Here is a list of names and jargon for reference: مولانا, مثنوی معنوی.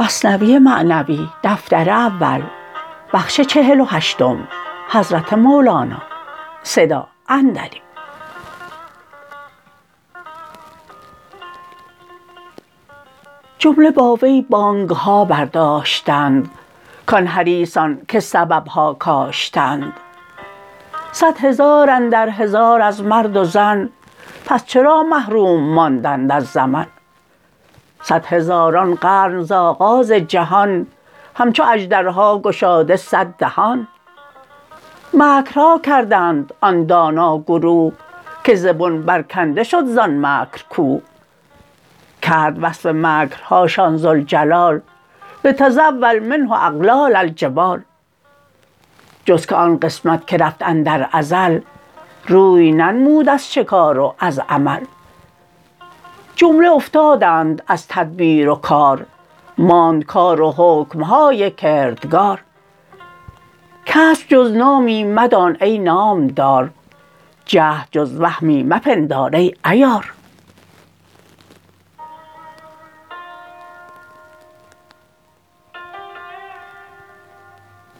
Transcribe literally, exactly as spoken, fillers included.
مثنوی معنوی دفتر اول بخش چهل و هشتم حضرت مولانا صدا اندریم. جمله با وی بانگ ها برداشتند کان حریصان که سبب ها کاشتند. صد هزار اندر هزار از مرد و زن پس چرا محروم ماندند از زمن. صد هزاران قرن ز آغاز جهان همچو اژدرها گشاده صد دهان. مکرها کردند آن دانا گروه که ز بن برکنده شد زان مکر کوه. کرد وصف مکرهاشان ذوالجلال لتزول منه اقلال الجبال. جز که آن قسمت که رفت اندر ازل روی ننمود از شکار و از عمل. جمله افتادند از تدبیر و کار ماند کار و حکم های کردگار. کسب جز نامی مدان ای نامدار، جهد جز وهمی مپندار ای عیار.